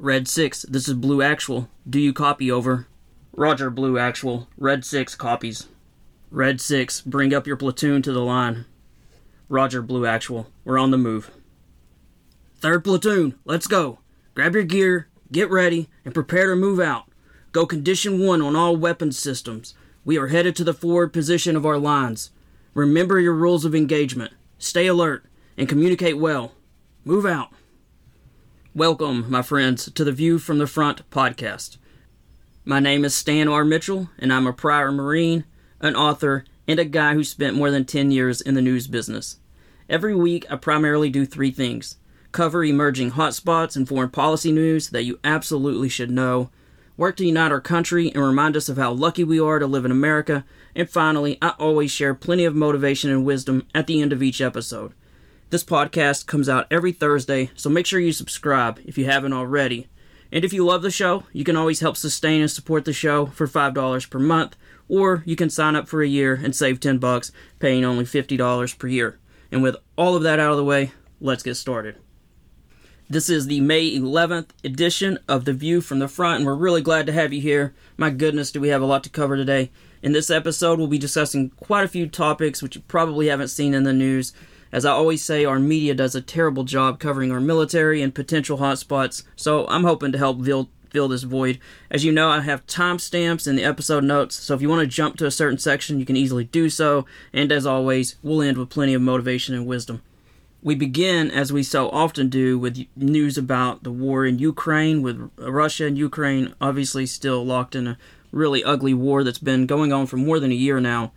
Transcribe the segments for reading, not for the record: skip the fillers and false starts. Red 6, this is Blue Actual. Do you copy? Over. Roger, Blue Actual. Red 6 copies. Red 6, bring up your platoon to the line. Roger, Blue Actual. We're on the move. 3rd Platoon, let's go. Grab your gear, get ready, and prepare to move out. Go Condition 1 on all weapons systems. We are headed to the forward position of our lines. Remember your rules of engagement. Stay alert and communicate well. Move out. Welcome, my friends, to the View from the Front podcast. My name is Stan R. Mitchell, and I'm a prior Marine, an author, and a guy who spent more than 10 years in the news business. Every week, I primarily do three things. Cover emerging hotspots and foreign policy news that you absolutely should know, work to unite our country and remind us of how lucky we are to live in America, and finally, I always share plenty of motivation and wisdom at the end of each episode. This podcast comes out every Thursday, so make sure you subscribe if you haven't already. And if you love the show, you can always help sustain and support the show for $5 per month, or you can sign up for a year and save $10, paying only $50 per year. And with all of that out of the way, let's get started. This is the May 11th edition of The View from the Front, and we're really glad to have you here. My goodness, do we have a lot to cover today. In this episode, we'll be discussing quite a few topics which you probably haven't seen in the news. As I always say, our media does a terrible job covering our military and potential hotspots, so I'm hoping to help fill this void. As you know, I have timestamps in the episode notes, so if you want to jump to a certain section, you can easily do so. And as always, we'll end with plenty of motivation and wisdom. We begin, as we so often do, with news about the war in Ukraine, with Russia and Ukraine obviously still locked in a really ugly war that's been going on for more than a year now.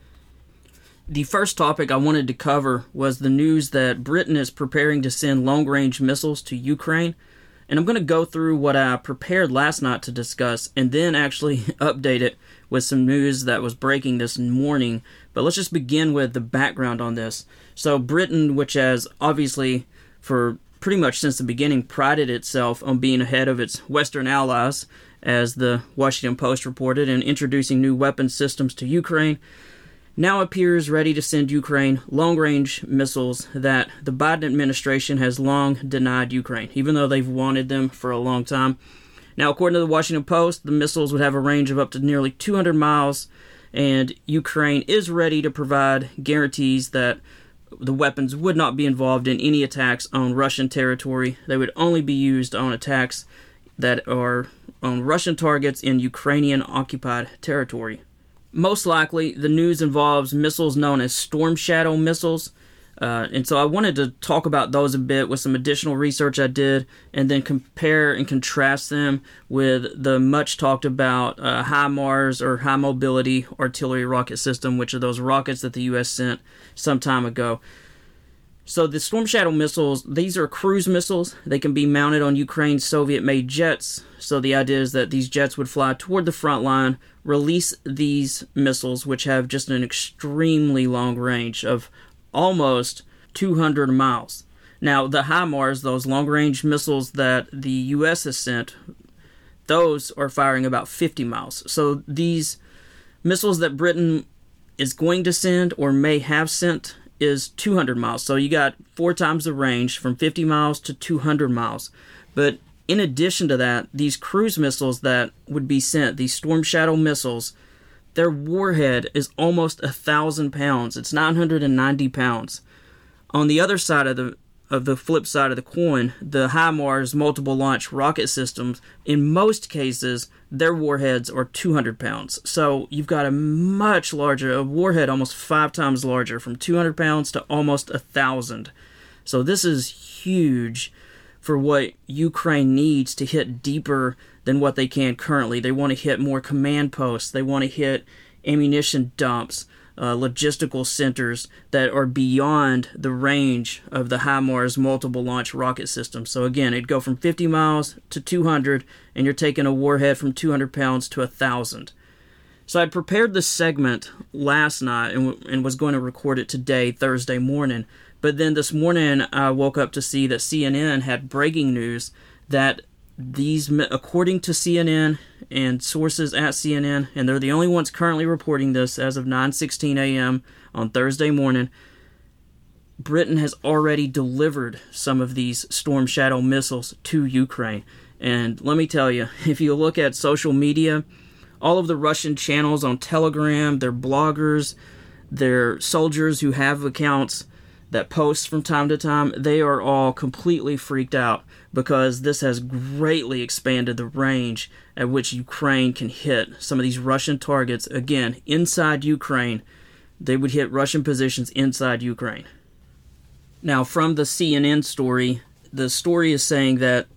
The first topic I wanted to cover was the news that Britain is preparing to send long-range missiles to Ukraine. And I'm going to go through what I prepared last night to discuss and then actually update it with some news that was breaking this morning. But let's just begin with the background on this. So Britain, which has obviously for pretty much since the beginning prided itself on being ahead of its Western allies, as the Washington Post reported, in introducing new weapons systems to Ukraine, now appears ready to send Ukraine long-range missiles that the Biden administration has long denied Ukraine, even though they've wanted them for a long time. Now, according to the Washington Post, the missiles would have a range of up to nearly 200 miles, and Ukraine is ready to provide guarantees that the weapons would not be involved in any attacks on Russian territory. They would only be used on attacks that are on Russian targets in Ukrainian-occupied territory. Most likely, the news involves missiles known as Storm Shadow missiles, and so I wanted to talk about those a bit with some additional research I did, and then compare and contrast them with the much-talked-about HIMARS, or High Mobility Artillery Rocket System, which are those rockets that the U.S. sent some time ago. So the Storm Shadow missiles, these are cruise missiles. They can be mounted on Ukraine's Soviet-made jets. So the idea is that these jets would fly toward the front line, release these missiles, which have just an extremely long range of almost 200 miles. Now, the HIMARS, those long-range missiles that the U.S. has sent, those are firing about 50 miles. So these missiles that Britain is going to send or may have sent is 200 miles. So you got four times the range, from 50 miles to 200 miles. But in addition to that, these cruise missiles that would be sent, these Storm Shadow missiles, their warhead is almost 1,000 pounds. It's 990 pounds. On the other side of the flip side of the coin, the HIMARS multiple launch rocket systems, in most cases, their warheads are 200 pounds. So you've got a much larger, a warhead almost five times larger, from 200 pounds to almost 1,000. So this is huge for what Ukraine needs to hit deeper than what they can currently. They want to hit more command posts. They want to hit ammunition dumps. Logistical centers that are beyond the range of the HIMARS multiple launch rocket system. So again, it'd go from 50 miles to 200, and you're taking a warhead from 200 pounds to 1,000. So I prepared this segment last night and was going to record it today, Thursday morning. But then this morning, I woke up to see that CNN had breaking news that these, according to CNN and sources at CNN, and they're the only ones currently reporting this as of 9:16 a.m. on Thursday morning, Britain has already delivered some of these Storm Shadow missiles to Ukraine. And let me tell you, if you look at social media, all of the Russian channels on Telegram, their bloggers, their soldiers who have accounts that post from time to time, they are all completely freaked out because this has greatly expanded the range at which Ukraine can hit some of these Russian targets. Again, inside Ukraine, they would hit Russian positions inside Ukraine. Now, from the CNN story, the story is saying that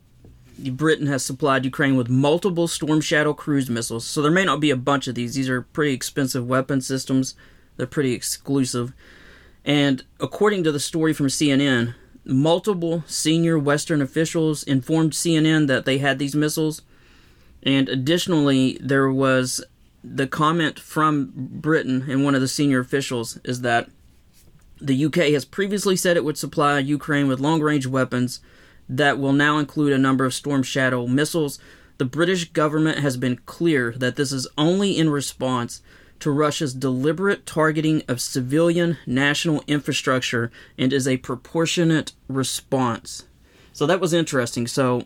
Britain has supplied Ukraine with multiple Storm Shadow cruise missiles. So there may not be a bunch of these. These are pretty expensive weapon systems. They're pretty exclusive. And according to the story from CNN, multiple senior Western officials informed CNN that they had these missiles. And additionally, there was the comment from Britain and one of the senior officials is that the UK has previously said it would supply Ukraine with long-range weapons that will now include a number of Storm Shadow missiles. The British government has been clear that this is only in response to Russia's deliberate targeting of civilian national infrastructure and is a proportionate response. So that was interesting. So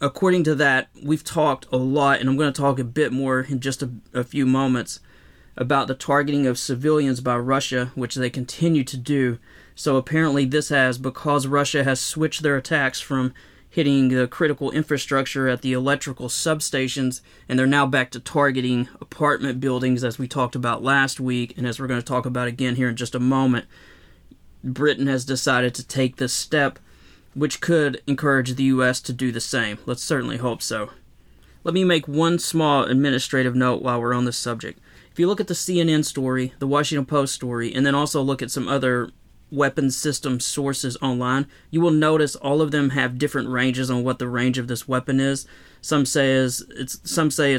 according to that, we've talked a lot, and I'm going to talk a bit more in just a few moments about the targeting of civilians by Russia, which they continue to do. So apparently this has, because Russia has switched their attacks from hitting the critical infrastructure at the electrical substations, and they're now back to targeting apartment buildings, as we talked about last week, and as we're going to talk about again here in just a moment. Britain has decided to take this step, which could encourage the U.S. to do the same. Let's certainly hope so. Let me make one small administrative note while we're on this subject. If you look at the CNN story, the Washington Post story, and then also look at some other weapons system sources online, you will notice all of them have different ranges on what the range of this weapon is. Some say it's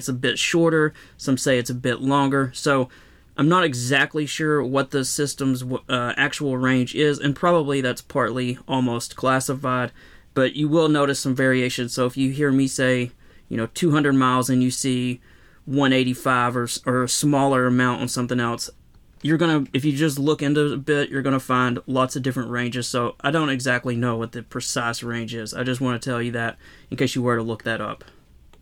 a bit shorter, some say it's a bit longer. So I'm not exactly sure what the system's actual range is, and probably that's partly almost classified, but you will notice some variation. So if you hear me say, 200 miles and you see 185 or a smaller amount on something else, if you just look into it a bit, you're going to find lots of different ranges. So I don't exactly know what the precise range is. I just want to tell you that in case you were to look that up.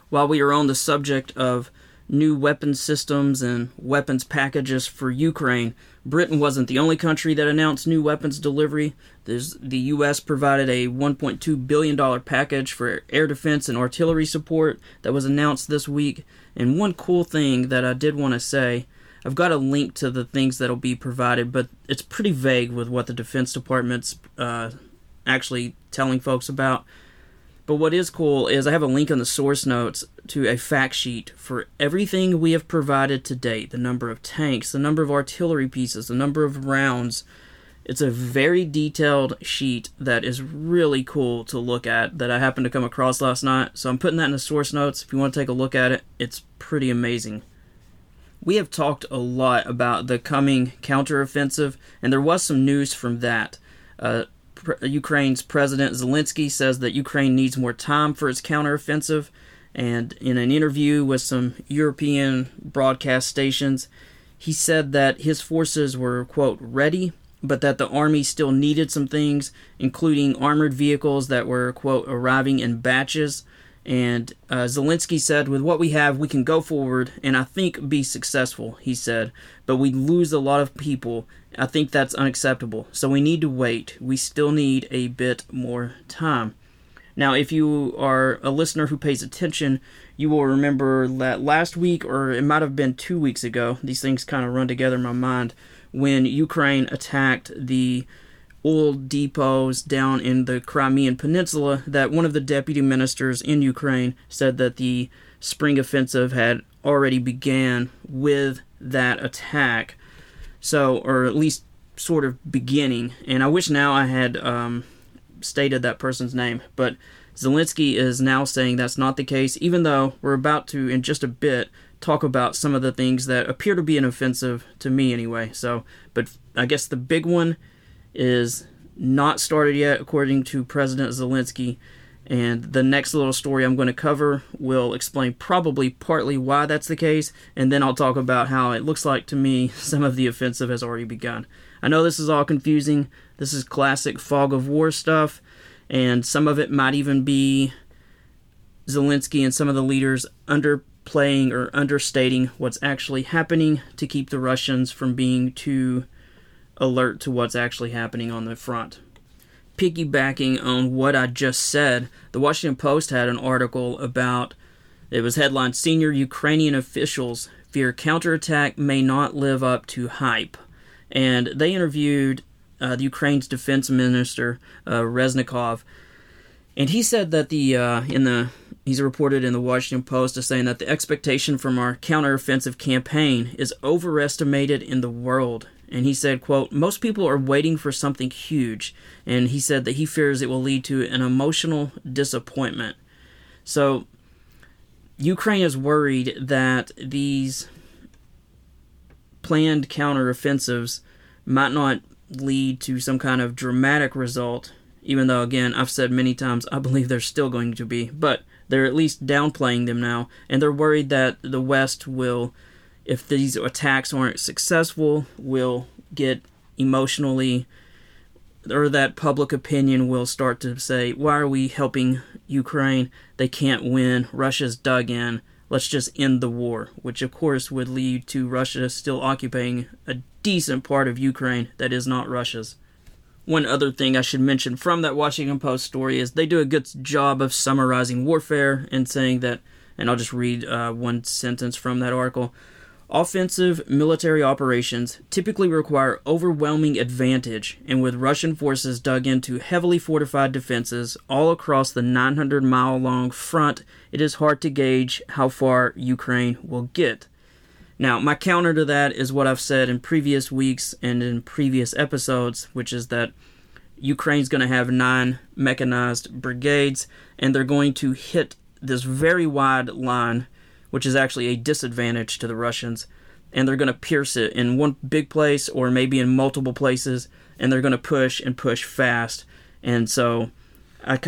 While we are on the subject of new weapons systems and weapons packages for Ukraine, Britain wasn't the only country that announced new weapons delivery. The U.S. provided a $1.2 billion package for air defense and artillery support that was announced this week. And one cool thing that I did want to say, I've got a link to the things that'll be provided, but it's pretty vague with what the Defense Department's actually telling folks about. But what is cool is I have a link on the source notes to a fact sheet for everything we have provided to date. The number of tanks, the number of artillery pieces, the number of rounds. It's a very detailed sheet that is really cool to look at that I happened to come across last night. So I'm putting that in the source notes. If you want to take a look at it, it's pretty amazing. We have talked a lot about the coming counteroffensive, and there was some news from that. Ukraine's President Zelensky says that Ukraine needs more time for its counteroffensive, and in an interview with some European broadcast stations, he said that his forces were, quote, ready, but that the army still needed some things, including armored vehicles that were, quote, arriving in batches. And Zelensky said, with what we have, we can go forward and I think be successful, he said. But we lose a lot of people. I think that's unacceptable. So we need to wait. We still need a bit more time. Now, if you are a listener who pays attention, you will remember that last week, or it might have been 2 weeks ago, these things kind of run together in my mind, when Ukraine attacked the oil depots down in the Crimean Peninsula, that one of the deputy ministers in Ukraine said that the spring offensive had already began with that attack. So, or at least sort of beginning. And I wish now I had stated that person's name, but Zelensky is now saying that's not the case, even though we're about to, in just a bit, talk about some of the things that appear to be an offensive, to me anyway. So, but I guess the big one is not started yet, according to President Zelensky. And the next little story I'm going to cover will explain probably partly why that's the case, and then I'll talk about how it looks like to me some of the offensive has already begun. I know this is all confusing. This is classic fog of war stuff, and some of it might even be Zelensky and some of the leaders underplaying or understating what's actually happening to keep the Russians from being too alert to what's actually happening on the front. Piggybacking on what I just said, the Washington Post had an article about, it was headlined, "Senior Ukrainian Officials Fear Counterattack May Not Live Up to Hype." And they interviewed the Ukraine's defense minister, Reznikov, and he said that he's reported in the Washington Post as saying that the expectation from our counteroffensive campaign is overestimated in the world. And he said, quote, "Most people are waiting for something huge." And he said that he fears it will lead to an emotional disappointment. So Ukraine is worried that these planned counteroffensives might not lead to some kind of dramatic result, even though, again, I've said many times, I believe they're still going to be. But they're at least downplaying them now. And they're worried that the West will, if these attacks aren't successful, will get emotionally, or that public opinion will start to say, why are we helping Ukraine? They can't win. Russia's dug in. Let's just end the war, which of course would lead to Russia still occupying a decent part of Ukraine that is not Russia's. One other thing I should mention from that Washington Post story is they do a good job of summarizing warfare and saying that, and I'll just read one sentence from that article, "Offensive military operations typically require overwhelming advantage, and with Russian forces dug into heavily fortified defenses all across the 900-mile-long front, it is hard to gauge how far Ukraine will get." Now, my counter to that is what I've said in previous weeks and in previous episodes, which is that Ukraine's going to have 9 mechanized brigades, and they're going to hit this very wide line, which is actually a disadvantage to the Russians, and they're going to pierce it in one big place or maybe in multiple places, and they're going to push and push fast. And so I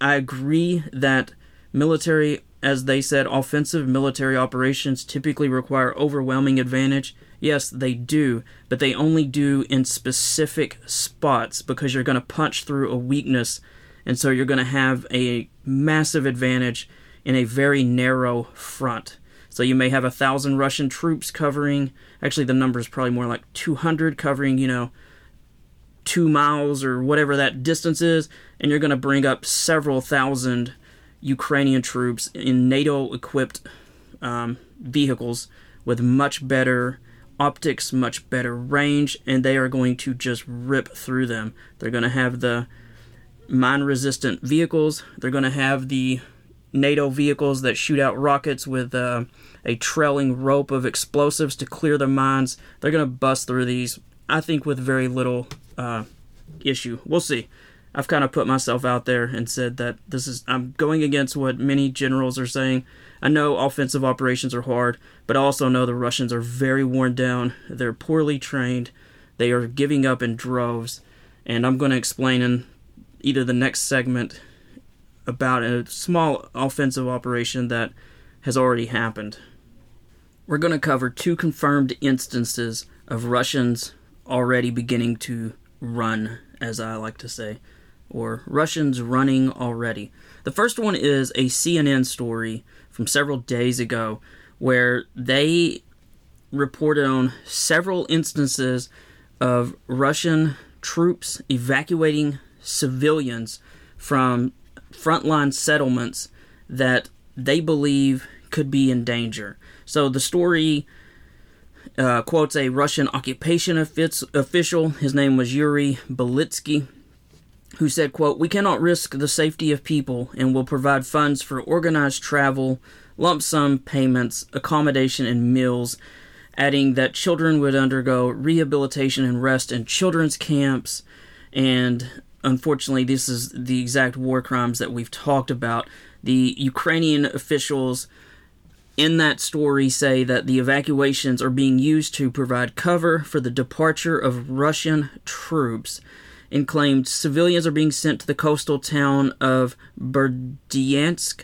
agree that military, as they said, offensive military operations typically require overwhelming advantage. Yes, they do, but they only do in specific spots because you're going to punch through a weakness, and so you're going to have a massive advantage in a very narrow front. So you may have 1,000 Russian troops covering, actually the number is probably more like 200, covering, 2 miles or whatever that distance is, and you're going to bring up several thousand Ukrainian troops in NATO-equipped vehicles with much better optics, much better range, and they are going to just rip through them. They're going to have the mine-resistant vehicles, they're going to have the NATO vehicles that shoot out rockets with a trailing rope of explosives to clear the mines. They're going to bust through these, I think, with very little issue. We'll see. I've kind of put myself out there and said that I'm going against what many generals are saying. I know offensive operations are hard, but I also know the Russians are very worn down. They're poorly trained. They are giving up in droves. And I'm going to explain in either the next segment about a small offensive operation that has already happened. We're going to cover 2 confirmed instances of Russians already beginning to run, as I like to say, or Russians running already. The first one is a CNN story from several days ago where they reported on several instances of Russian troops evacuating civilians from frontline settlements that they believe could be in danger. So the story quotes a Russian occupation official, his name was Yuri Belitsky, who said, quote, "We cannot risk the safety of people and will provide funds for organized travel, lump sum payments, accommodation, and meals, adding that children would undergo rehabilitation and rest in children's camps." And unfortunately, this is the exact war crimes that we've talked about. The Ukrainian officials in that story say that the evacuations are being used to provide cover for the departure of Russian troops, and claimed civilians are being sent to the coastal town of Berdyansk.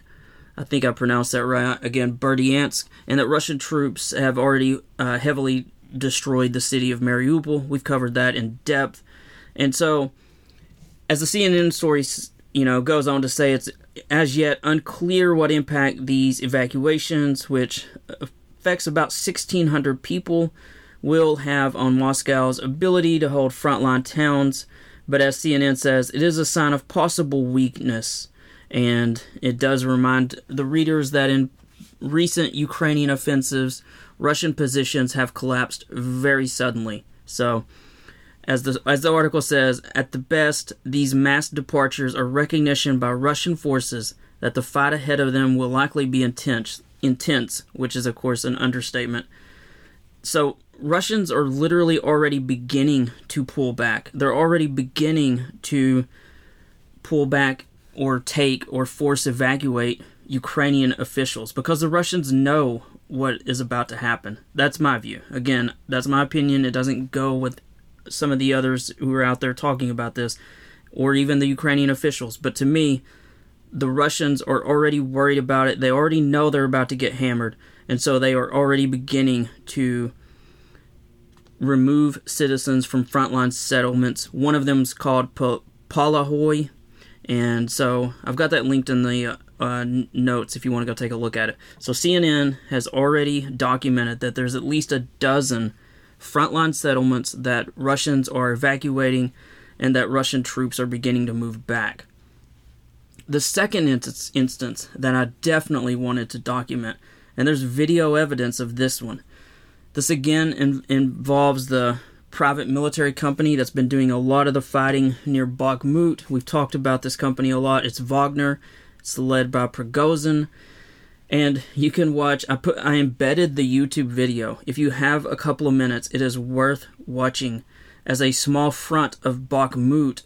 I think I pronounced that right. Again, Berdyansk. And that Russian troops have already heavily destroyed the city of Mariupol. We've covered that in depth. And so, as the CNN story, you know, goes on to say, it's as yet unclear what impact these evacuations, which affects about 1,600 people, will have on Moscow's ability to hold frontline towns. But as CNN says, it is a sign of possible weakness. And it does remind the readers that in recent Ukrainian offensives, Russian positions have collapsed very suddenly. So, as the article says, at the best, these mass departures are recognition by Russian forces that the fight ahead of them will likely be intense, which is, of course, an understatement. So, Russians are literally already beginning to pull back. They're already beginning to pull back or take or force evacuate Ukrainian officials because the Russians know what is about to happen. That's my view. Again, that's my opinion. It doesn't go with some of the others who are out there talking about this or even the Ukrainian officials. But to me, the Russians are already worried about it. They already know they're about to get hammered. And so they are already beginning to remove citizens from frontline settlements. One of them is called Palahoy. And so I've got that linked in the notes if you want to go take a look at it. So CNN has already documented that there's at least a dozen frontline settlements that Russians are evacuating and that Russian troops are beginning to move back. The second instance that I definitely wanted to document, and there's video evidence of this one. This again involves the private military company that's been doing a lot of the fighting near Bakhmut. We've talked about this company a lot. It's Wagner. It's led by Prigozhin, and you can watch. I embedded the YouTube video. If you have a couple of minutes, it is worth watching as a small front of Bakhmut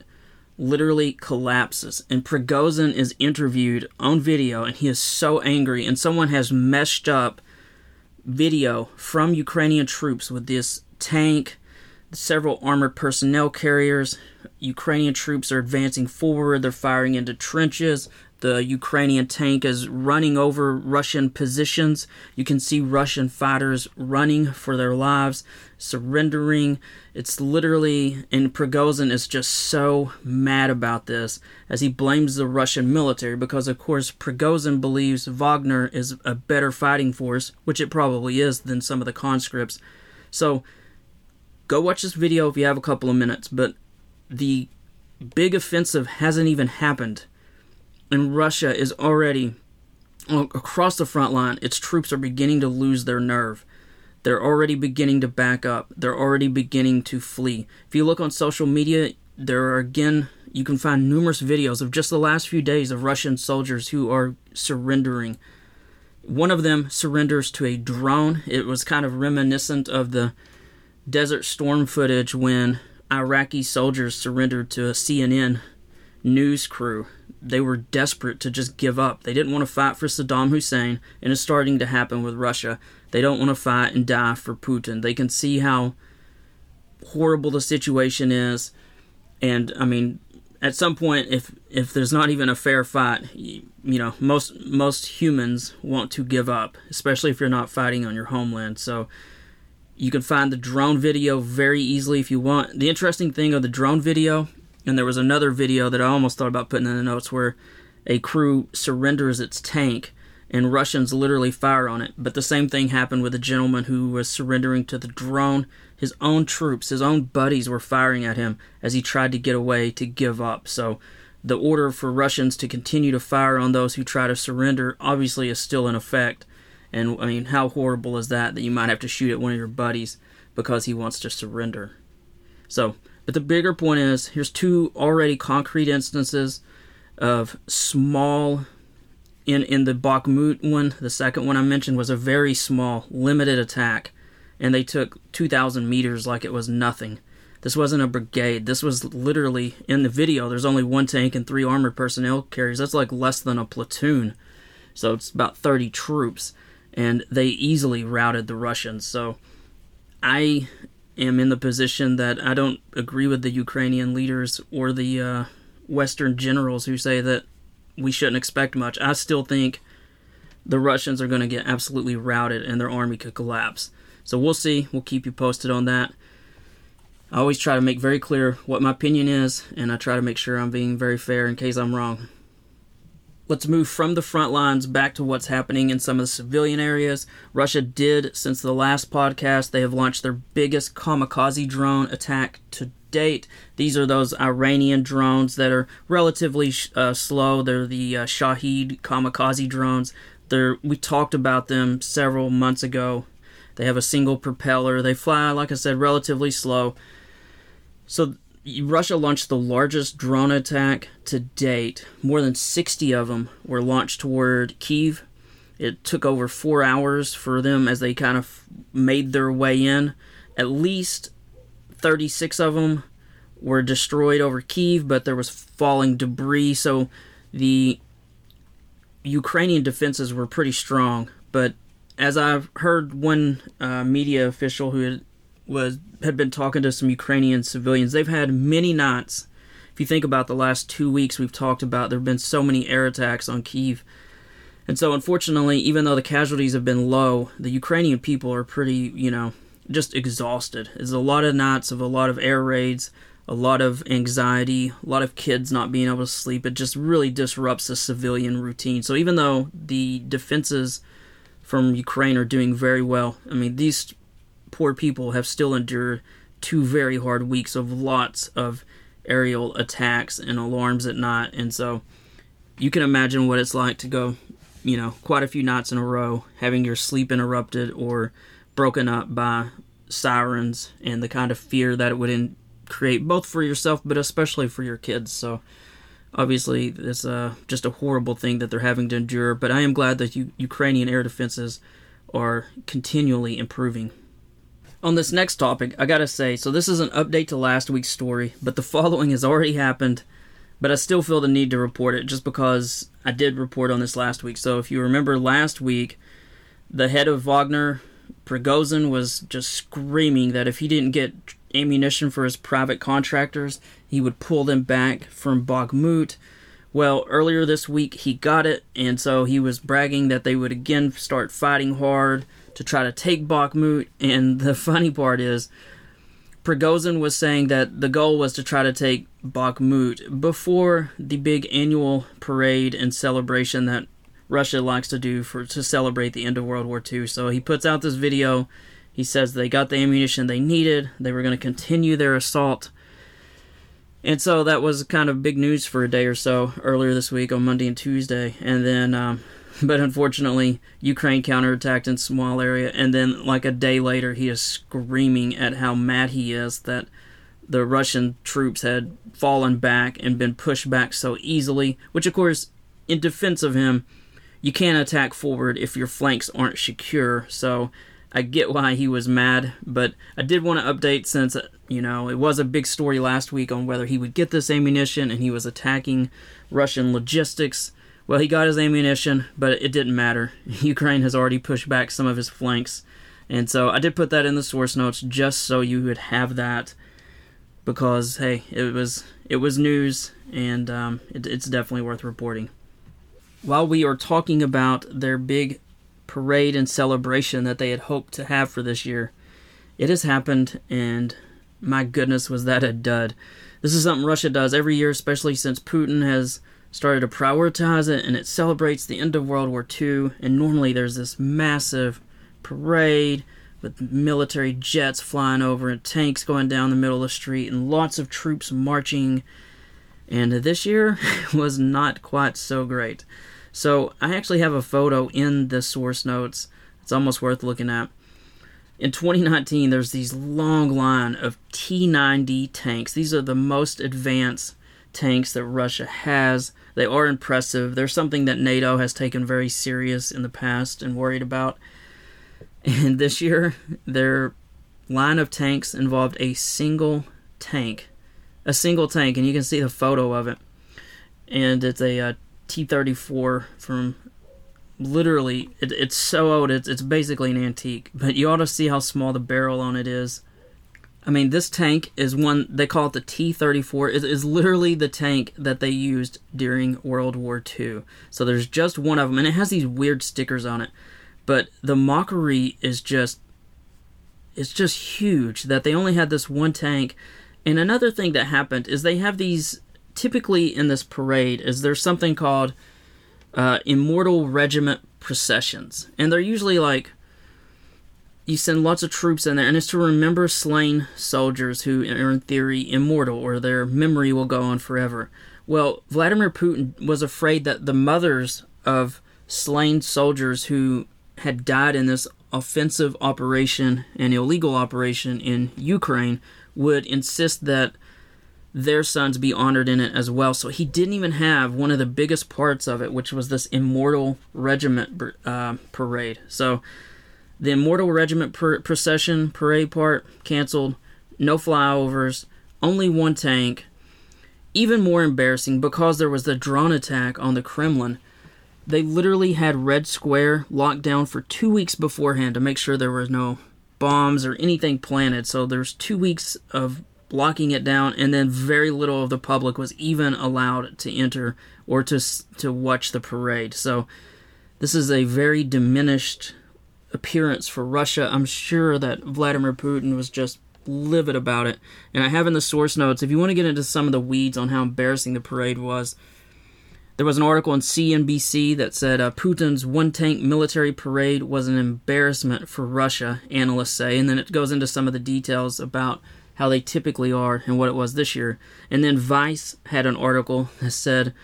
literally collapses, and Prigozhin is interviewed on video, and he is so angry. And someone has meshed up video from Ukrainian troops with this tank, several armored personnel carriers. Ukrainian troops are advancing forward. They're firing into trenches. The Ukrainian tank is running over Russian positions. You can see Russian fighters running for their lives, surrendering. It's literally, and Prigozhin is just so mad about this as he blames the Russian military because, of course, Prigozhin believes Wagner is a better fighting force, which it probably is, than some of the conscripts. So go watch this video if you have a couple of minutes, but the big offensive hasn't even happened. And Russia is already, across the front line, its troops are beginning to lose their nerve. They're already beginning to back up. They're already beginning to flee. If you look on social media, there are, again, you can find numerous videos of just the last few days of Russian soldiers who are surrendering. One of them surrenders to a drone. It was kind of reminiscent of the Desert Storm footage when Iraqi soldiers surrendered to a CNN news crew. They were desperate to just give up. They didn't want to fight for Saddam Hussein, and it's starting to happen with Russia. They don't want to fight and die for Putin. They can see how horrible the situation is, and I mean, at some point, if there's not even a fair fight, you know, most humans want to give up, especially if you're not fighting on your homeland. So you can find the drone video very easily if you want. The interesting thing of the drone video, and there was another video that I almost thought about putting in the notes where a crew surrenders its tank and Russians literally fire on it. But the same thing happened with a gentleman who was surrendering to the drone. His own troops, his own buddies were firing at him as he tried to get away to give up. So the order for Russians to continue to fire on those who try to surrender obviously is still in effect. And I mean, how horrible is that you might have to shoot at one of your buddies because he wants to surrender? So, but the bigger point is, here's two already concrete instances of small, in the Bakhmut one, the second one I mentioned was a very small, limited attack, and they took 2,000 meters like it was nothing. This wasn't a brigade. This was literally, in the video, there's only one tank and three armored personnel carriers. That's like less than a platoon. So it's about 30 troops, and they easily routed the Russians. So I am in the position that I don't agree with the Ukrainian leaders or the Western generals who say that we shouldn't expect much. I still think the Russians are going to get absolutely routed and their army could collapse. So we'll see. We'll keep you posted on that. I always try to make very clear what my opinion is, and I try to make sure I'm being very fair in case I'm wrong. Let's move from the front lines back to what's happening in some of the civilian areas. Russia did, since the last podcast, they have launched their biggest kamikaze drone attack to date. These are those Iranian drones that are relatively slow. They're the Shaheed kamikaze drones. We talked about them several months ago. They have a single propeller. They fly, like I said, relatively slow. So Russia launched the largest drone attack to date. More than 60 of them were launched toward Kyiv. It took over 4 hours for them as they kind of made their way in. At least 36 of them were destroyed over Kyiv, but there was falling debris. So the Ukrainian defenses were pretty strong, but as I've heard one media official who had been talking to some Ukrainian civilians, they've had many nights. If you think about the last 2 weeks we've talked about, there have been so many air attacks on Kyiv. And so, unfortunately, even though the casualties have been low, the Ukrainian people are pretty, just exhausted. There's a lot of nights of a lot of air raids, a lot of anxiety, a lot of kids not being able to sleep. It just really disrupts the civilian routine. So even though the defenses from Ukraine are doing very well, I mean, these poor people have still endured 2 very hard weeks of lots of aerial attacks and alarms at night, and so you can imagine what it's like to go, quite a few nights in a row having your sleep interrupted or broken up by sirens and the kind of fear that it would create both for yourself but especially for your kids. So obviously, it's just a horrible thing that they're having to endure, but I am glad that Ukrainian air defenses are continually improving. On this next topic, I gotta say, so this is an update to last week's story, but the following has already happened, but I still feel the need to report it just because I did report on this last week. So if you remember last week, the head of Wagner, Prigozhin, was just screaming that if he didn't get ammunition for his private contractors, he would pull them back from Bakhmut. Well, earlier this week he got it, and so he was bragging that they would again start fighting hard to try to take Bakhmut. And the funny part is, Prigozhin was saying that the goal was to try to take Bakhmut before the big annual parade and celebration that Russia likes to do to celebrate the end of World War II. So he puts out this video. He says they got the ammunition they needed. They were going to continue their assault. And so that was kind of big news for a day or so earlier this week on Monday and Tuesday. And then, but unfortunately, Ukraine counterattacked in small area. And then like a day later, he is screaming at how mad he is that the Russian troops had fallen back and been pushed back so easily, which of course, in defense of him, you can't attack forward if your flanks aren't secure. So I get why he was mad, but I did want to update since, it was a big story last week on whether he would get this ammunition and he was attacking Russian logistics. Well, he got his ammunition, but it didn't matter. Ukraine has already pushed back some of his flanks. And so I did put that in the source notes just so you would have that because, hey, it was news and it's definitely worth reporting. While we are talking about their big parade and celebration that they had hoped to have for this year, it has happened, and my goodness, was that a dud. This is something Russia does every year, especially since Putin has started to prioritize it, and it celebrates the end of World War II, and normally there's this massive parade with military jets flying over and tanks going down the middle of the street and lots of troops marching, and this year was not quite so great. So I actually have a photo in the source notes. It's almost worth looking at. In 2019, there's these long line of T-90 tanks. These are the most advanced tanks that Russia has. They are impressive. They're something that NATO has taken very serious in the past and worried about. And this year, their line of tanks involved a single tank, and you can see the photo of it. And it's a T-34 from literally, it's so old, it's basically an antique. But you ought to see how small the barrel on it is. I mean, this tank is one, they call it the T-34. It is literally the tank that they used during World War II. So there's just one of them, and it has these weird stickers on it. But the mockery is just It's just huge that they only had this one tank. And another thing that happened is they have these, typically in this parade, is there's something called Immortal Regiment processions. And they're usually like, you send lots of troops in there, and it's to remember slain soldiers who are in theory immortal, or their memory will go on forever. Well, Vladimir Putin was afraid that the mothers of slain soldiers who had died in this offensive operation and illegal operation in Ukraine would insist that their sons be honored in it as well. So he didn't even have one of the biggest parts of it, which was this Immortal Regiment parade. So the Immortal Regiment procession parade part canceled, no flyovers, only one tank. Even more embarrassing, because there was the drone attack on the Kremlin, they literally had Red Square locked down for 2 weeks beforehand to make sure there were no bombs or anything planted. So there's 2 weeks of locking it down, and then very little of the public was even allowed to enter or to watch the parade. So this is a very diminished appearance for Russia. I'm sure that Vladimir Putin was just livid about it. And I have in the source notes, if you want to get into some of the weeds on how embarrassing the parade was, there was an article on CNBC that said Putin's one-tank military parade was an embarrassment for Russia, analysts say. And then it goes into some of the details about how they typically are and what it was this year. And then Vice had an article that said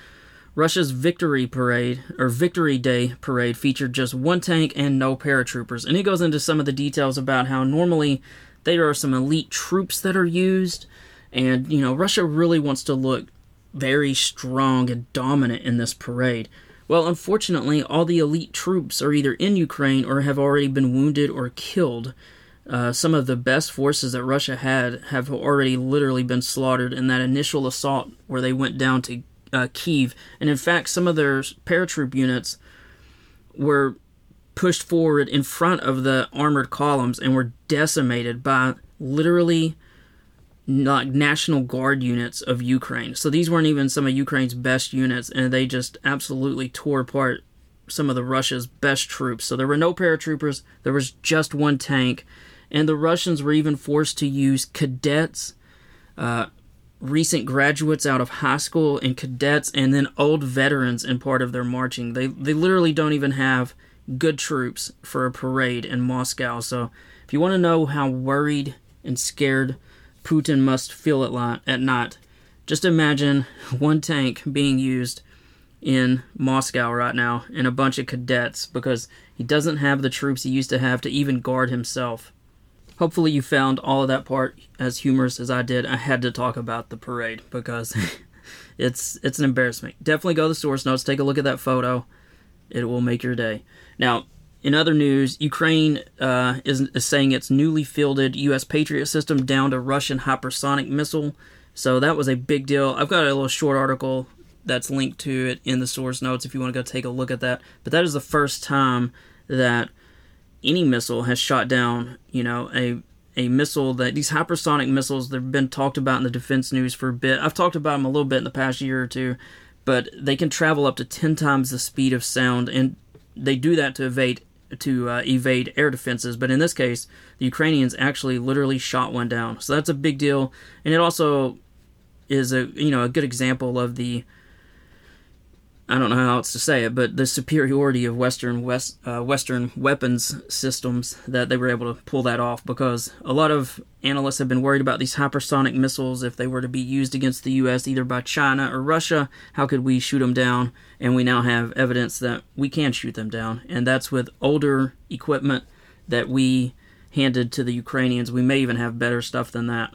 Russia's Victory Day parade featured just one tank and no paratroopers. And it goes into some of the details about how normally there are some elite troops that are used, and, you know, Russia really wants to look very strong and dominant in this parade. Well, unfortunately, all the elite troops are either in Ukraine or have already been wounded or killed. Some of the best forces that Russia had have already literally been slaughtered in that initial assault where they went down to Kyiv. And in fact, some of their paratroop units were pushed forward in front of the armored columns and were decimated by literally like National Guard units of Ukraine. So these weren't even some of Ukraine's best units, and they just absolutely tore apart some of the Russia's best troops. So there were no paratroopers. There was just one tank. And the Russians were even forced to use cadets, recent graduates out of high school, and cadets, and then old veterans in part of their marching. They literally don't even have good troops for a parade in Moscow. So if you want to know how worried and scared Putin must feel at night, just imagine one tank being used in Moscow right now and a bunch of cadets, because he doesn't have the troops he used to have to even guard himself. Hopefully you found all of that part as humorous as I did. I had to talk about the parade because it's an embarrassment. Definitely go to the source notes, take a look at that photo. It will make your day. Now, in other news, Ukraine is saying its newly fielded U.S. Patriot system downed a Russian hypersonic missile. So that was a big deal. I've got a little short article that's linked to it in the source notes if you want to go take a look at that. But that is the first time that any missile has shot down, you know, a missile. That these hypersonic missiles, they've been talked about in the defense news for a bit. I've talked about them a little bit in the past year or two, but they can travel up to 10 times the speed of sound, and they do that to evade air defenses. But in this case, the Ukrainians actually literally shot one down. So that's a big deal, and it also is a good example of the, I don't know how else to say it, but the superiority of Western weapons systems, that they were able to pull that off, because a lot of analysts have been worried about these hypersonic missiles. If they were to be used against the U.S. either by China or Russia, how could we shoot them down? And we now have evidence that we can shoot them down, and that's with older equipment that we handed to the Ukrainians. We may even have better stuff than that.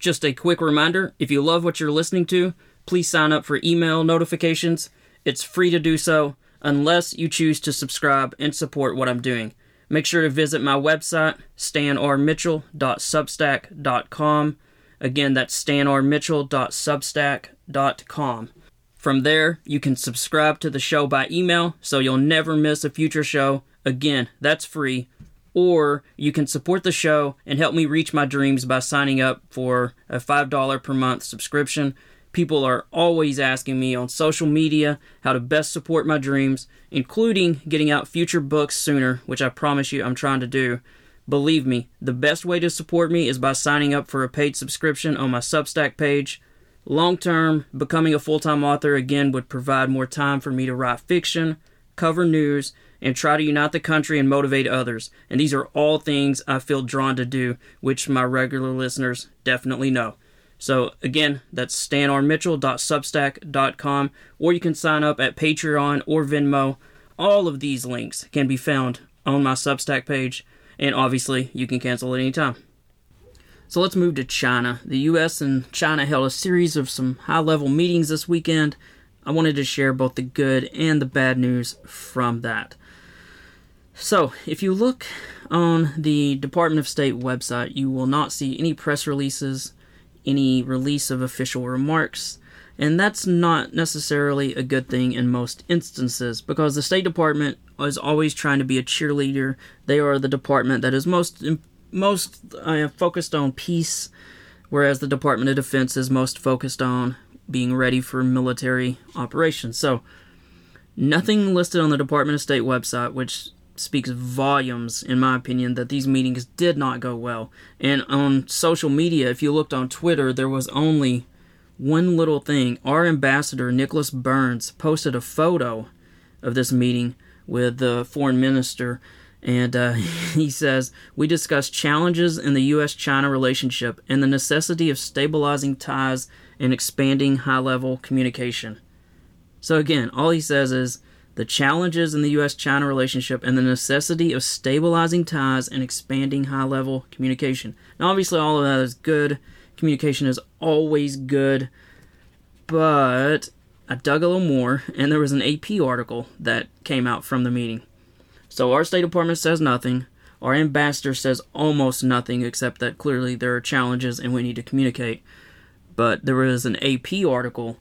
Just a quick reminder, if you love what you're listening to, please sign up for email notifications. It's free to do so unless you choose to subscribe and support what I'm doing. Make sure to visit my website, stanrmitchell.substack.com. Again, that's stanrmitchell.substack.com. From there, you can subscribe to the show by email so you'll never miss a future show. Again, that's free. Or you can support the show and help me reach my dreams by signing up for a $5 per month subscription. People are always asking me on social media how to best support my dreams, including getting out future books sooner, which I promise you I'm trying to do. Believe me, the best way to support me is by signing up for a paid subscription on my Substack page. Long term, becoming a full-time author again would provide more time for me to write fiction, cover news, and try to unite the country and motivate others. And these are all things I feel drawn to do, which my regular listeners definitely know. So again, that's stanrmitchell.substack.com, or you can sign up at Patreon or Venmo. All of these links can be found on my Substack page, and obviously you can cancel at any time. So let's move to China. The U.S. and China held a series of some high-level meetings this weekend. I wanted to share both the good and the bad news from that. So, if you look on the Department of State website, you will not see any press releases, any release of official remarks, and that's not necessarily a good thing in most instances, because the State Department is always trying to be a cheerleader. They are the department that is most focused on peace, whereas the Department of Defense is most focused on being ready for military operations. So, nothing listed on the Department of State website, which speaks volumes, in my opinion, that these meetings did not go well. And on social media, if you looked on Twitter, there was only one little thing. Our ambassador, Nicholas Burns, posted a photo of this meeting with the foreign minister, and he says, "We discussed challenges in the U.S.-China relationship and the necessity of stabilizing ties and expanding high-level communication." So again, all he says is, "The challenges in the U.S.-China relationship and the necessity of stabilizing ties and expanding high-level communication." Now, obviously, all of that is good. Communication is always good. But I dug a little more, and there was an AP article that came out from the meeting. So our State Department says nothing. Our ambassador says almost nothing, except that clearly there are challenges and we need to communicate. But there was an AP article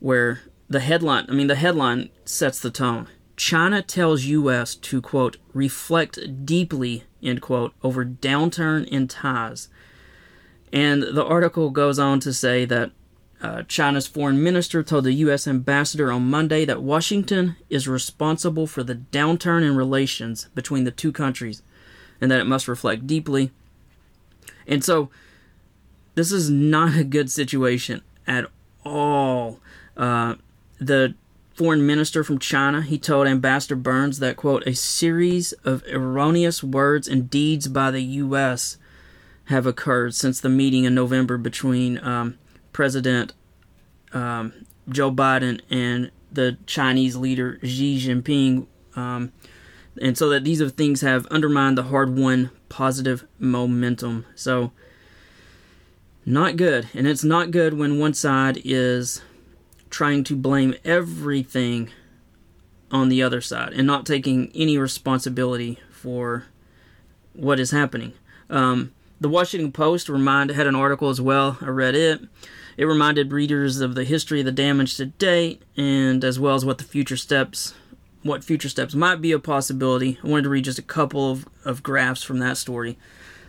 where the headline sets the tone. China tells U.S. to, quote, reflect deeply, end quote, over downturn in ties. And the article goes on to say that China's foreign minister told the U.S. ambassador on Monday that Washington is responsible for the downturn in relations between the two countries and that it must reflect deeply. And so this is not a good situation at all. The foreign minister from China, he told Ambassador Burns that, quote, "a series of erroneous words and deeds by the U.S. have occurred since the meeting in November between President Joe Biden and the Chinese leader Xi Jinping, and so that these things have undermined the hard-won positive momentum." So, not good, and it's not good when one side is trying to blame everything on the other side and not taking any responsibility for what is happening. The Washington Post had an article as well. I read it. It reminded readers of the history of the damage to date, and as well as what future steps might be a possibility. I wanted to read just a couple of graphs from that story.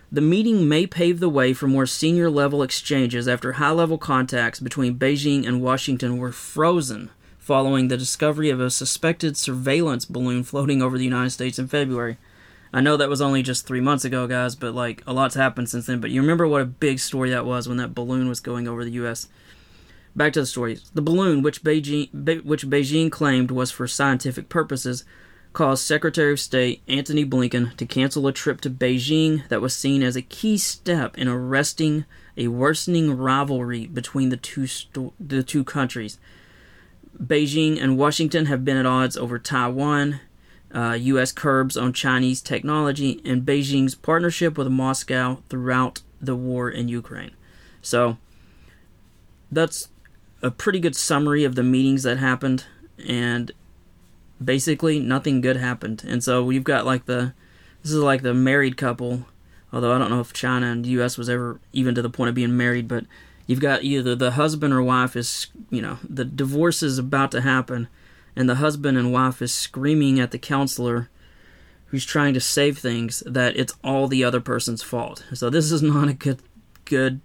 "The meeting may pave the way for more senior-level exchanges after high-level contacts between Beijing and Washington were frozen following the discovery of a suspected surveillance balloon floating over the United States in February." I know that was only just 3 months ago, guys, but like a lot's happened since then. But you remember what a big story that was when that balloon was going over the U.S. Back to the story. "The balloon, which Beijing claimed was for scientific purposes, caused Secretary of State Antony Blinken to cancel a trip to Beijing that was seen as a key step in arresting a worsening rivalry between the two countries. Beijing and Washington have been at odds over Taiwan, U.S. curbs on Chinese technology, and Beijing's partnership with Moscow throughout the war in Ukraine." So that's a pretty good summary of the meetings that happened, and basically nothing good happened. And so we've got this is like the married couple, although I don't know if China and the U.S. was ever even to the point of being married, but you've got either the husband or wife is, the divorce is about to happen, and the husband and wife is screaming at the counselor who's trying to save things that it's all the other person's fault. So this is not a good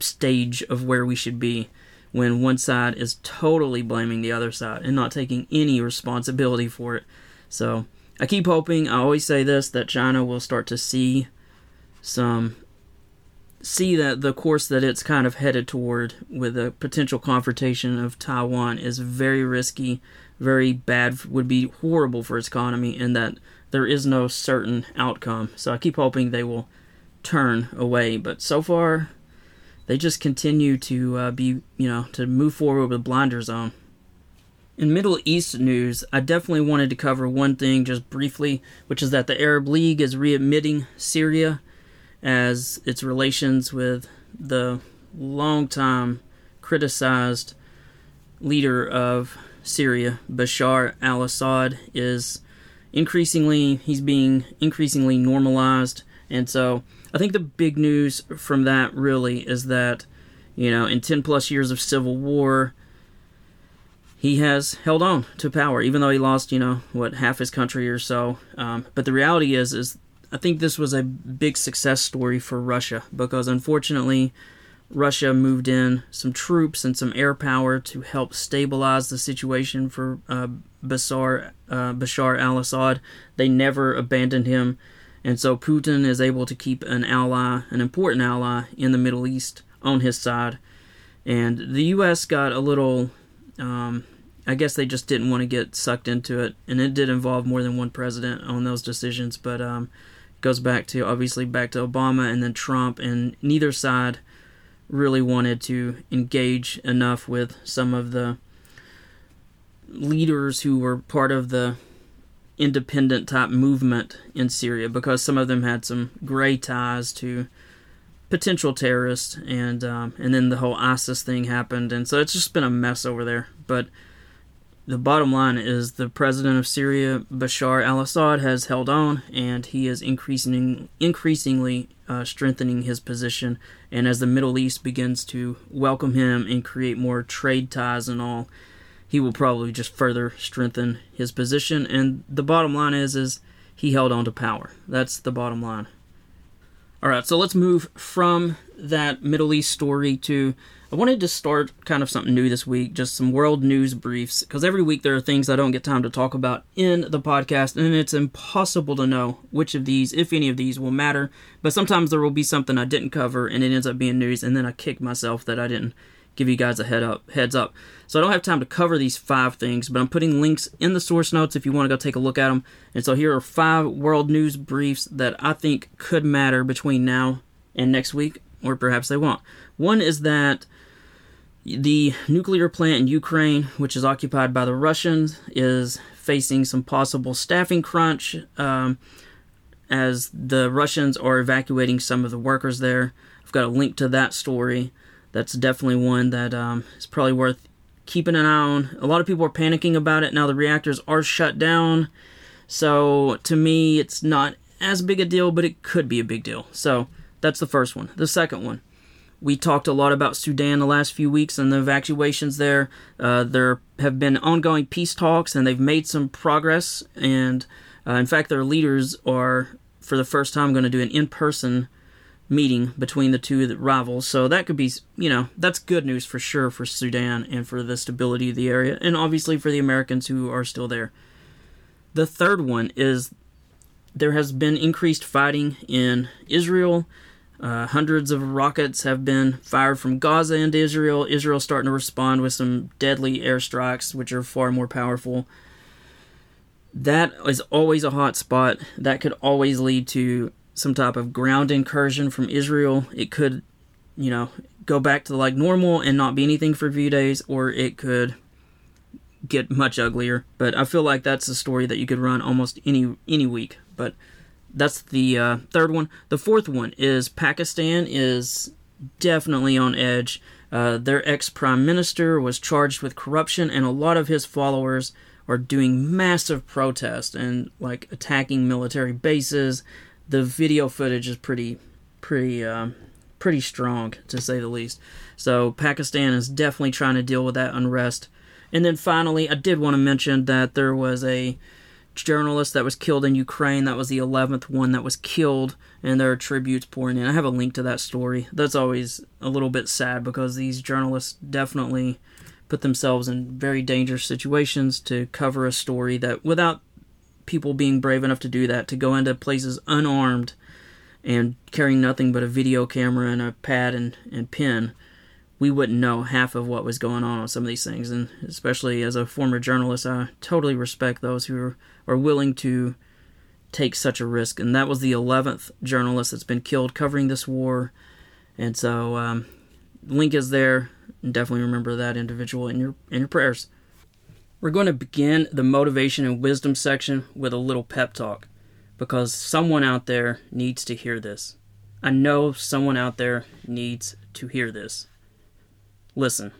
stage of where we should be when one side is totally blaming the other side and not taking any responsibility for it. So I keep hoping, I always say this, that China will start to see some see that the course that it's kind of headed toward with a potential confrontation of Taiwan is very risky, very bad, would be horrible for its economy, and that there is no certain outcome. So I keep hoping they will turn away, but so far they just continue to to move forward with blinders on. In Middle East news, I definitely wanted to cover one thing just briefly, which is that the Arab League is readmitting Syria as its relations with the long-time criticized leader of Syria, Bashar al-Assad, he's being increasingly normalized. And so I think the big news from that really is that, in 10 plus years of civil war, he has held on to power, even though he lost, half his country or so. But the reality is I think this was a big success story for Russia, because unfortunately Russia moved in some troops and some air power to help stabilize the situation for Bashar al-Assad. They never abandoned him. And so Putin is able to keep an important ally in the Middle East on his side. And the U.S. got a little, I guess they just didn't want to get sucked into it. And it did involve more than one president on those decisions. But it goes back to Obama and then Trump. And neither side really wanted to engage enough with some of the leaders who were part of the independent type movement in Syria, because some of them had some gray ties to potential terrorists, and then the whole ISIS thing happened, and so it's just been a mess over there. But the bottom line is the president of Syria, Bashar al-Assad, has held on, and he is increasingly strengthening his position. And as the Middle East begins to welcome him and create more trade ties and all, he will probably just further strengthen his position. And the bottom line is he held on to power. That's the bottom line. All right, so let's move from that Middle East story to, I wanted to start kind of something new this week, just some world news briefs, because every week there are things I don't get time to talk about in the podcast, and it's impossible to know which of these, if any of these, will matter. But sometimes there will be something I didn't cover, and it ends up being news, and then I kick myself that I didn't give you guys a heads up. So I don't have time to cover these 5 things, but I'm putting links in the source notes if you want to go take a look at them. And so here are 5 world news briefs that I think could matter between now and next week, or perhaps they won't. One is that the nuclear plant in Ukraine, which is occupied by the Russians, is facing some possible staffing crunch as the Russians are evacuating some of the workers there. I've got a link to that story. That's definitely one that is probably worth keeping an eye on. A lot of people are panicking about it. Now the reactors are shut down. So to me, it's not as big a deal, but it could be a big deal. So that's the first one. The second one, we talked a lot about Sudan the last few weeks and the evacuations there. There have been ongoing peace talks, and they've made some progress. And in fact, their leaders are, for the first time, going to do an in-person meeting between the two rivals. So that could be, that's good news for sure for Sudan and for the stability of the area, and obviously for the Americans who are still there. The third one is there has been increased fighting in Israel. Hundreds of rockets have been fired from Gaza into Israel. Israel's starting to respond with some deadly airstrikes, which are far more powerful. That is always a hot spot. That could always lead to some type of ground incursion from Israel. It could, go back to like normal and not be anything for a few days, or it could get much uglier. But I feel like that's a story that you could run almost any week. But that's the third one. The fourth one is Pakistan is definitely on edge. Their ex-prime minister was charged with corruption, and a lot of his followers are doing massive protests and like attacking military bases. The video footage is pretty strong, to say the least. So Pakistan is definitely trying to deal with that unrest. And then finally, I did want to mention that there was a journalist that was killed in Ukraine. That was the 11th one that was killed, and there are tributes pouring in. I have a link to that story. That's always a little bit sad, because these journalists definitely put themselves in very dangerous situations to cover a story that, without people being brave enough to do that, to go into places unarmed and carrying nothing but a video camera and a pad and pen, we wouldn't know half of what was going on with some of these things. And especially as a former journalist, I totally respect those who are willing to take such a risk. And that was the 11th journalist that's been killed covering this war. And so link is there. Definitely remember that individual in your prayers. We're going to begin the motivation and wisdom section with a little pep talk, because someone out there needs to hear this. I know someone out there needs to hear this. Listen,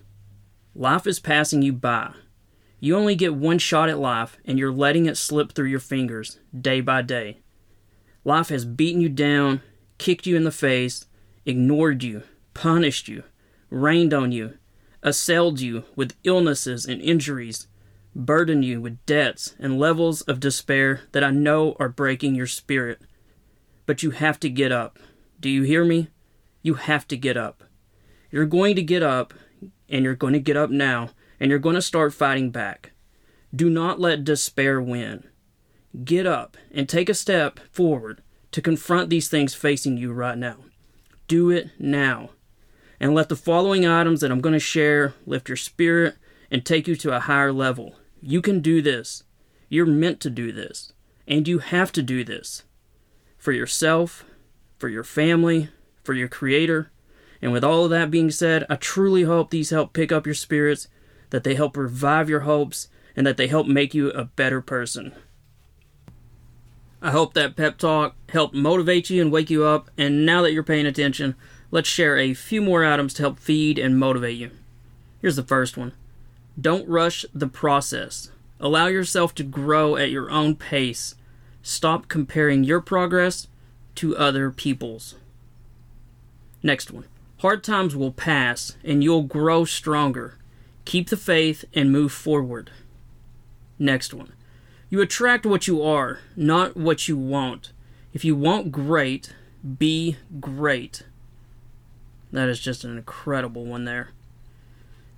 life is passing you by. You only get one shot at life, and you're letting it slip through your fingers day by day. Life has beaten you down, kicked you in the face, ignored you, punished you, rained on you, assailed you with illnesses and injuries, burdened you with debts and levels of despair that I know are breaking your spirit. But you have to get up. Do you hear me? You have to get up. You're going to get up, and you're going to get up now, and you're going to start fighting back. Do not let despair win. Get up and take a step forward to confront these things facing you right now. Do it now. And let the following items that I'm going to share lift your spirit and take you to a higher level. You can do this. You're meant to do this. And you have to do this. For yourself, for your family, for your Creator. And with all of that being said, I truly hope these help pick up your spirits, that they help revive your hopes, and that they help make you a better person. I hope that pep talk helped motivate you and wake you up. And now that you're paying attention, let's share a few more items to help feed and motivate you. Here's the first one. Don't rush the process. Allow yourself to grow at your own pace. Stop comparing your progress to other people's. Next one. Hard times will pass and you'll grow stronger. Keep the faith and move forward. Next one. You attract what you are, not what you want. If you want great, be great. That is just an incredible one there.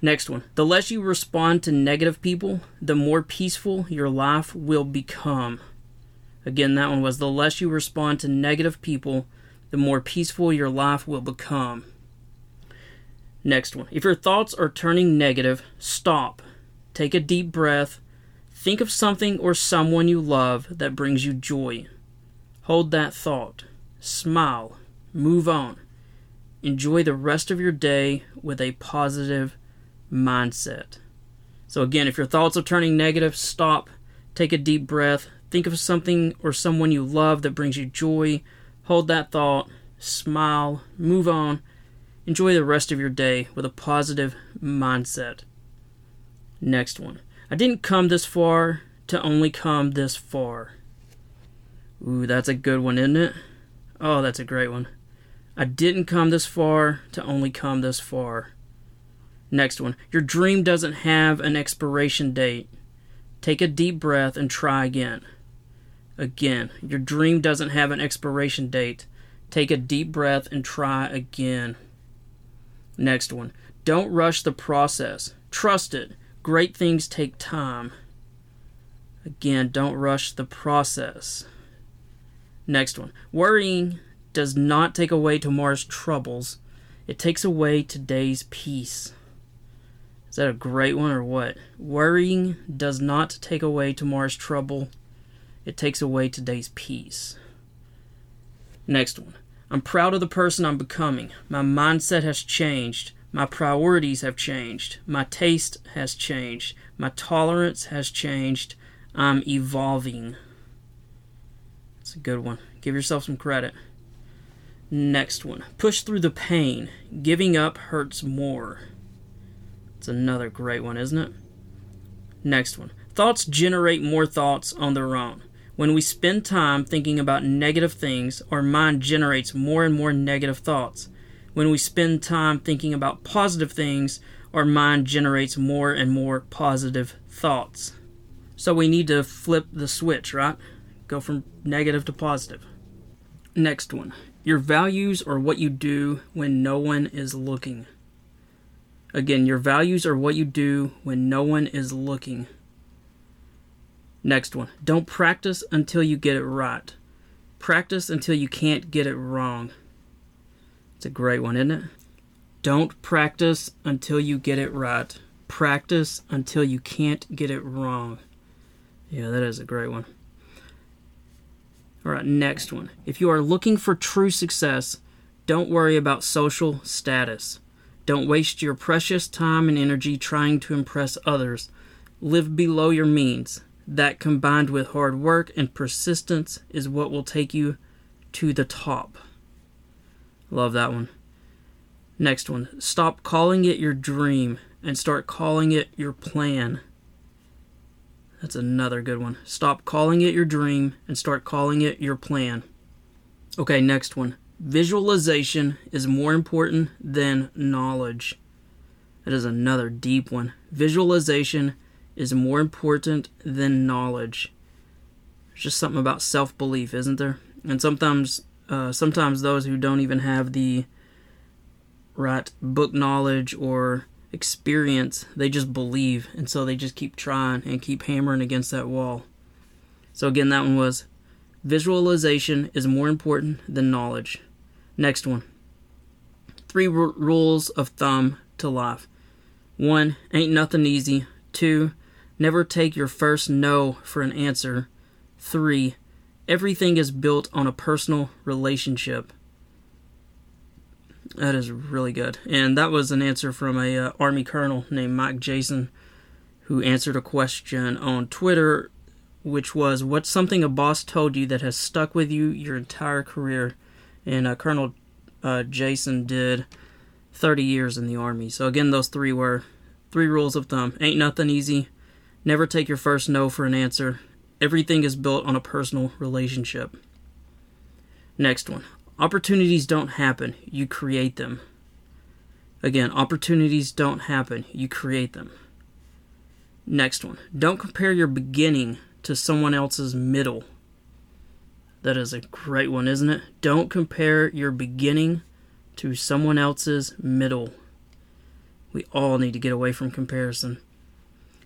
Next one. The less you respond to negative people, the more peaceful your life will become. Again, that one was the less you respond to negative people, the more peaceful your life will become. Next one. If your thoughts are turning negative, stop. Take a deep breath. Think of something or someone you love that brings you joy. Hold that thought. Smile. Move on. Enjoy the rest of your day with a positive mindset. So again, if your thoughts are turning negative, stop, take a deep breath, think of something or someone you love that brings you joy, hold that thought, smile, move on, enjoy the rest of your day with a positive mindset. Next one. I didn't come this far to only come this far. Ooh, that's a good one, isn't it? Oh, that's a great one. I didn't come this far to only come this far. Next one. Your dream doesn't have an expiration date. Take a deep breath and try again. Again, your dream doesn't have an expiration date. Take a deep breath and try again. Next one. Don't rush the process. Trust it. Great things take time. Again, don't rush the process. Next one. Worrying does not take away tomorrow's troubles. It takes away today's peace. Is that a great one or what? Worrying does not take away tomorrow's trouble. It takes away today's peace. Next one. I'm proud of the person I'm becoming. My mindset has changed. My priorities have changed. My taste has changed. My tolerance has changed. I'm evolving. That's a good one. Give yourself some credit. Next one. Push through the pain. Giving up hurts more. It's another great one, isn't it? Next one. Thoughts generate more thoughts on their own. When we spend time thinking about negative things, our mind generates more and more negative thoughts. When we spend time thinking about positive things, our mind generates more and more positive thoughts. So we need to flip the switch, right? Go from negative to positive. Next one. Your values are what you do when no one is looking. Again, your values are what you do when no one is looking. Next one. Don't practice until you get it right. Practice until you can't get it wrong. It's a great one, isn't it? Don't practice until you get it right. Practice until you can't get it wrong. Yeah, that is a great one. All right, next one. If you are looking for true success, don't worry about social status. Don't waste your precious time and energy trying to impress others. Live below your means. That combined with hard work and persistence is what will take you to the top. Love that one. Next one. Stop calling it your dream and start calling it your plan. That's another good one. Stop calling it your dream and start calling it your plan. Okay, next one. Visualization is more important than knowledge. That is another deep one. Visualization is more important than knowledge. There's just something about self-belief, isn't there? And sometimes those who don't even have the right book knowledge or experience, they just believe, and so they just keep trying and keep hammering against that wall. So again, that one was visualization is more important than knowledge. Next one. 3 rules of thumb to life. 1, ain't nothing easy. 2, never take your first no for an answer. 3, everything is built on a personal relationship. That is really good. And that was an answer from a Army colonel named Mike Jason, who answered a question on Twitter, which was, what's something a boss told you that has stuck with you your entire career? And Colonel Jason did 30 years in the Army. So again, those 3 were 3 rules of thumb. Ain't nothing easy. Never take your first no for an answer. Everything is built on a personal relationship. Next one. Opportunities don't happen, you create them. Again, opportunities don't happen, you create them. Next one. Don't compare your beginning to someone else's middle. That is a great one, isn't it? Don't compare your beginning to someone else's middle. We all need to get away from comparison.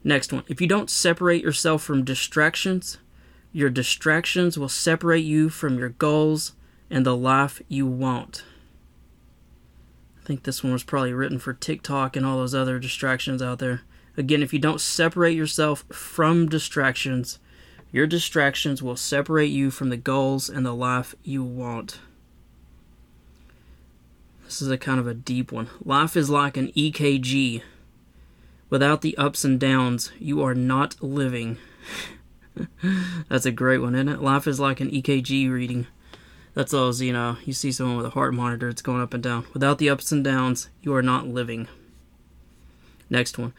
Next one. If you don't separate yourself from distractions, your distractions will separate you from your goals and the life you want. I think this one was probably written for TikTok and all those other distractions out there. Again, if you don't separate yourself from distractions, your distractions will separate you from the goals and the life you want. This is a kind of a deep one. Life is like an EKG. Without the ups and downs, you are not living. That's a great one, isn't it? Life is like an EKG reading. That's those, you see someone with a heart monitor, it's going up and down. Without the ups and downs, you are not living. Next one.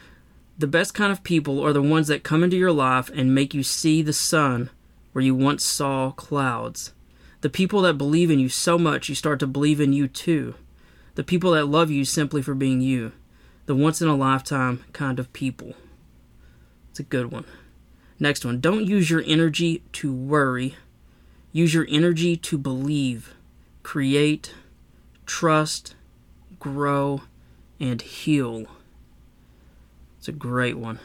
The best kind of people are the ones that come into your life and make you see the sun where you once saw clouds. The people that believe in you so much, you start to believe in you too. The people that love you simply for being you. The once-in-a-lifetime kind of people. It's a good one. Next one. Don't use your energy to worry. Use your energy to believe, create, trust, grow, and heal. It's a great one.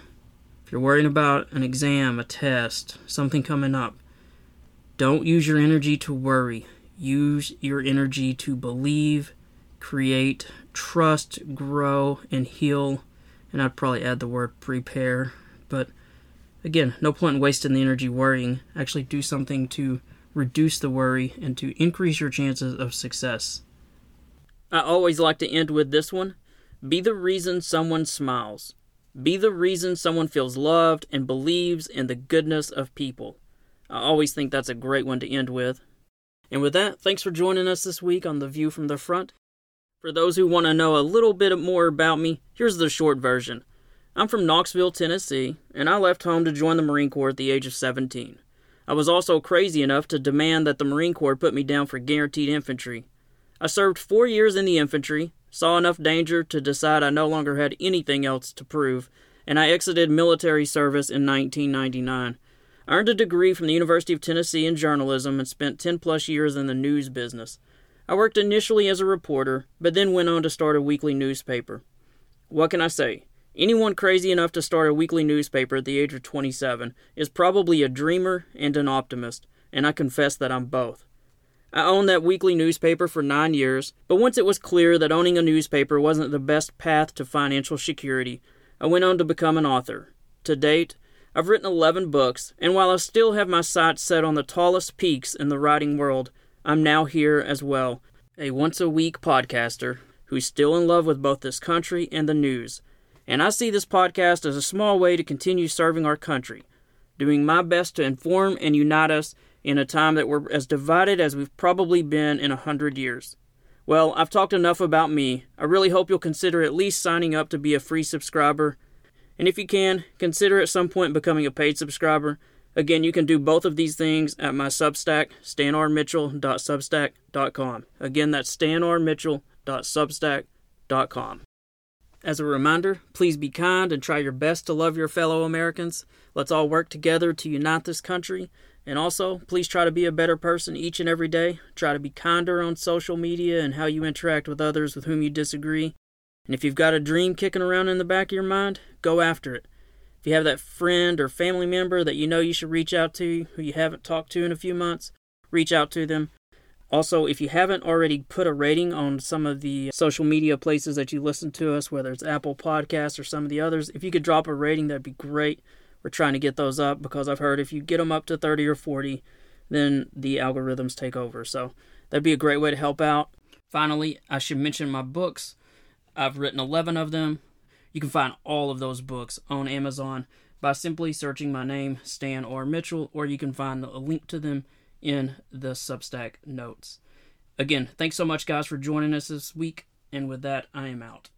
If you're worrying about an exam, a test, something coming up, don't use your energy to worry. Use your energy to believe, create, trust, grow, and heal. And I'd probably add the word prepare. But again, no point in wasting the energy worrying. Actually do something to reduce the worry, and to increase your chances of success. I always like to end with this one. Be the reason someone smiles. Be the reason someone feels loved and believes in the goodness of people. I always think that's a great one to end with. And with that, thanks for joining us this week on The View from the Front. For those who want to know a little bit more about me, here's the short version. I'm from Knoxville, Tennessee, and I left home to join the Marine Corps at the age of 17. I was also crazy enough to demand that the Marine Corps put me down for guaranteed infantry. I served 4 years in the infantry, saw enough danger to decide I no longer had anything else to prove, and I exited military service in 1999. I earned a degree from the University of Tennessee in journalism and spent 10-plus years in the news business. I worked initially as a reporter, but then went on to start a weekly newspaper. What can I say? Anyone crazy enough to start a weekly newspaper at the age of 27 is probably a dreamer and an optimist, and I confess that I'm both. I owned that weekly newspaper for 9 years, but once it was clear that owning a newspaper wasn't the best path to financial security, I went on to become an author. To date, I've written 11 books, and while I still have my sights set on the tallest peaks in the writing world, I'm now here as well, a once-a-week podcaster who's still in love with both this country and the news. And I see this podcast as a small way to continue serving our country, doing my best to inform and unite us in a time that we're as divided as we've probably been in 100 years. Well, I've talked enough about me. I really hope you'll consider at least signing up to be a free subscriber. And if you can, consider at some point becoming a paid subscriber. Again, you can do both of these things at my Substack, stanrmitchell.substack.com. Again, that's stanrmitchell.substack.com. As a reminder, please be kind and try your best to love your fellow Americans. Let's all work together to unite this country. And also, please try to be a better person each and every day. Try to be kinder on social media and how you interact with others with whom you disagree. And if you've got a dream kicking around in the back of your mind, go after it. If you have that friend or family member that you know you should reach out to, who you haven't talked to in a few months, reach out to them. Also, if you haven't already put a rating on some of the social media places that you listen to us, whether it's Apple Podcasts or some of the others, if you could drop a rating, that'd be great. We're trying to get those up because I've heard if you get them up to 30 or 40, then the algorithms take over. So that'd be a great way to help out. Finally, I should mention my books. I've written 11 of them. You can find all of those books on Amazon by simply searching my name, Stan R. Mitchell, or you can find a link to them in the Substack notes. Again, thanks so much, guys, for joining us this week, and with that, I am out.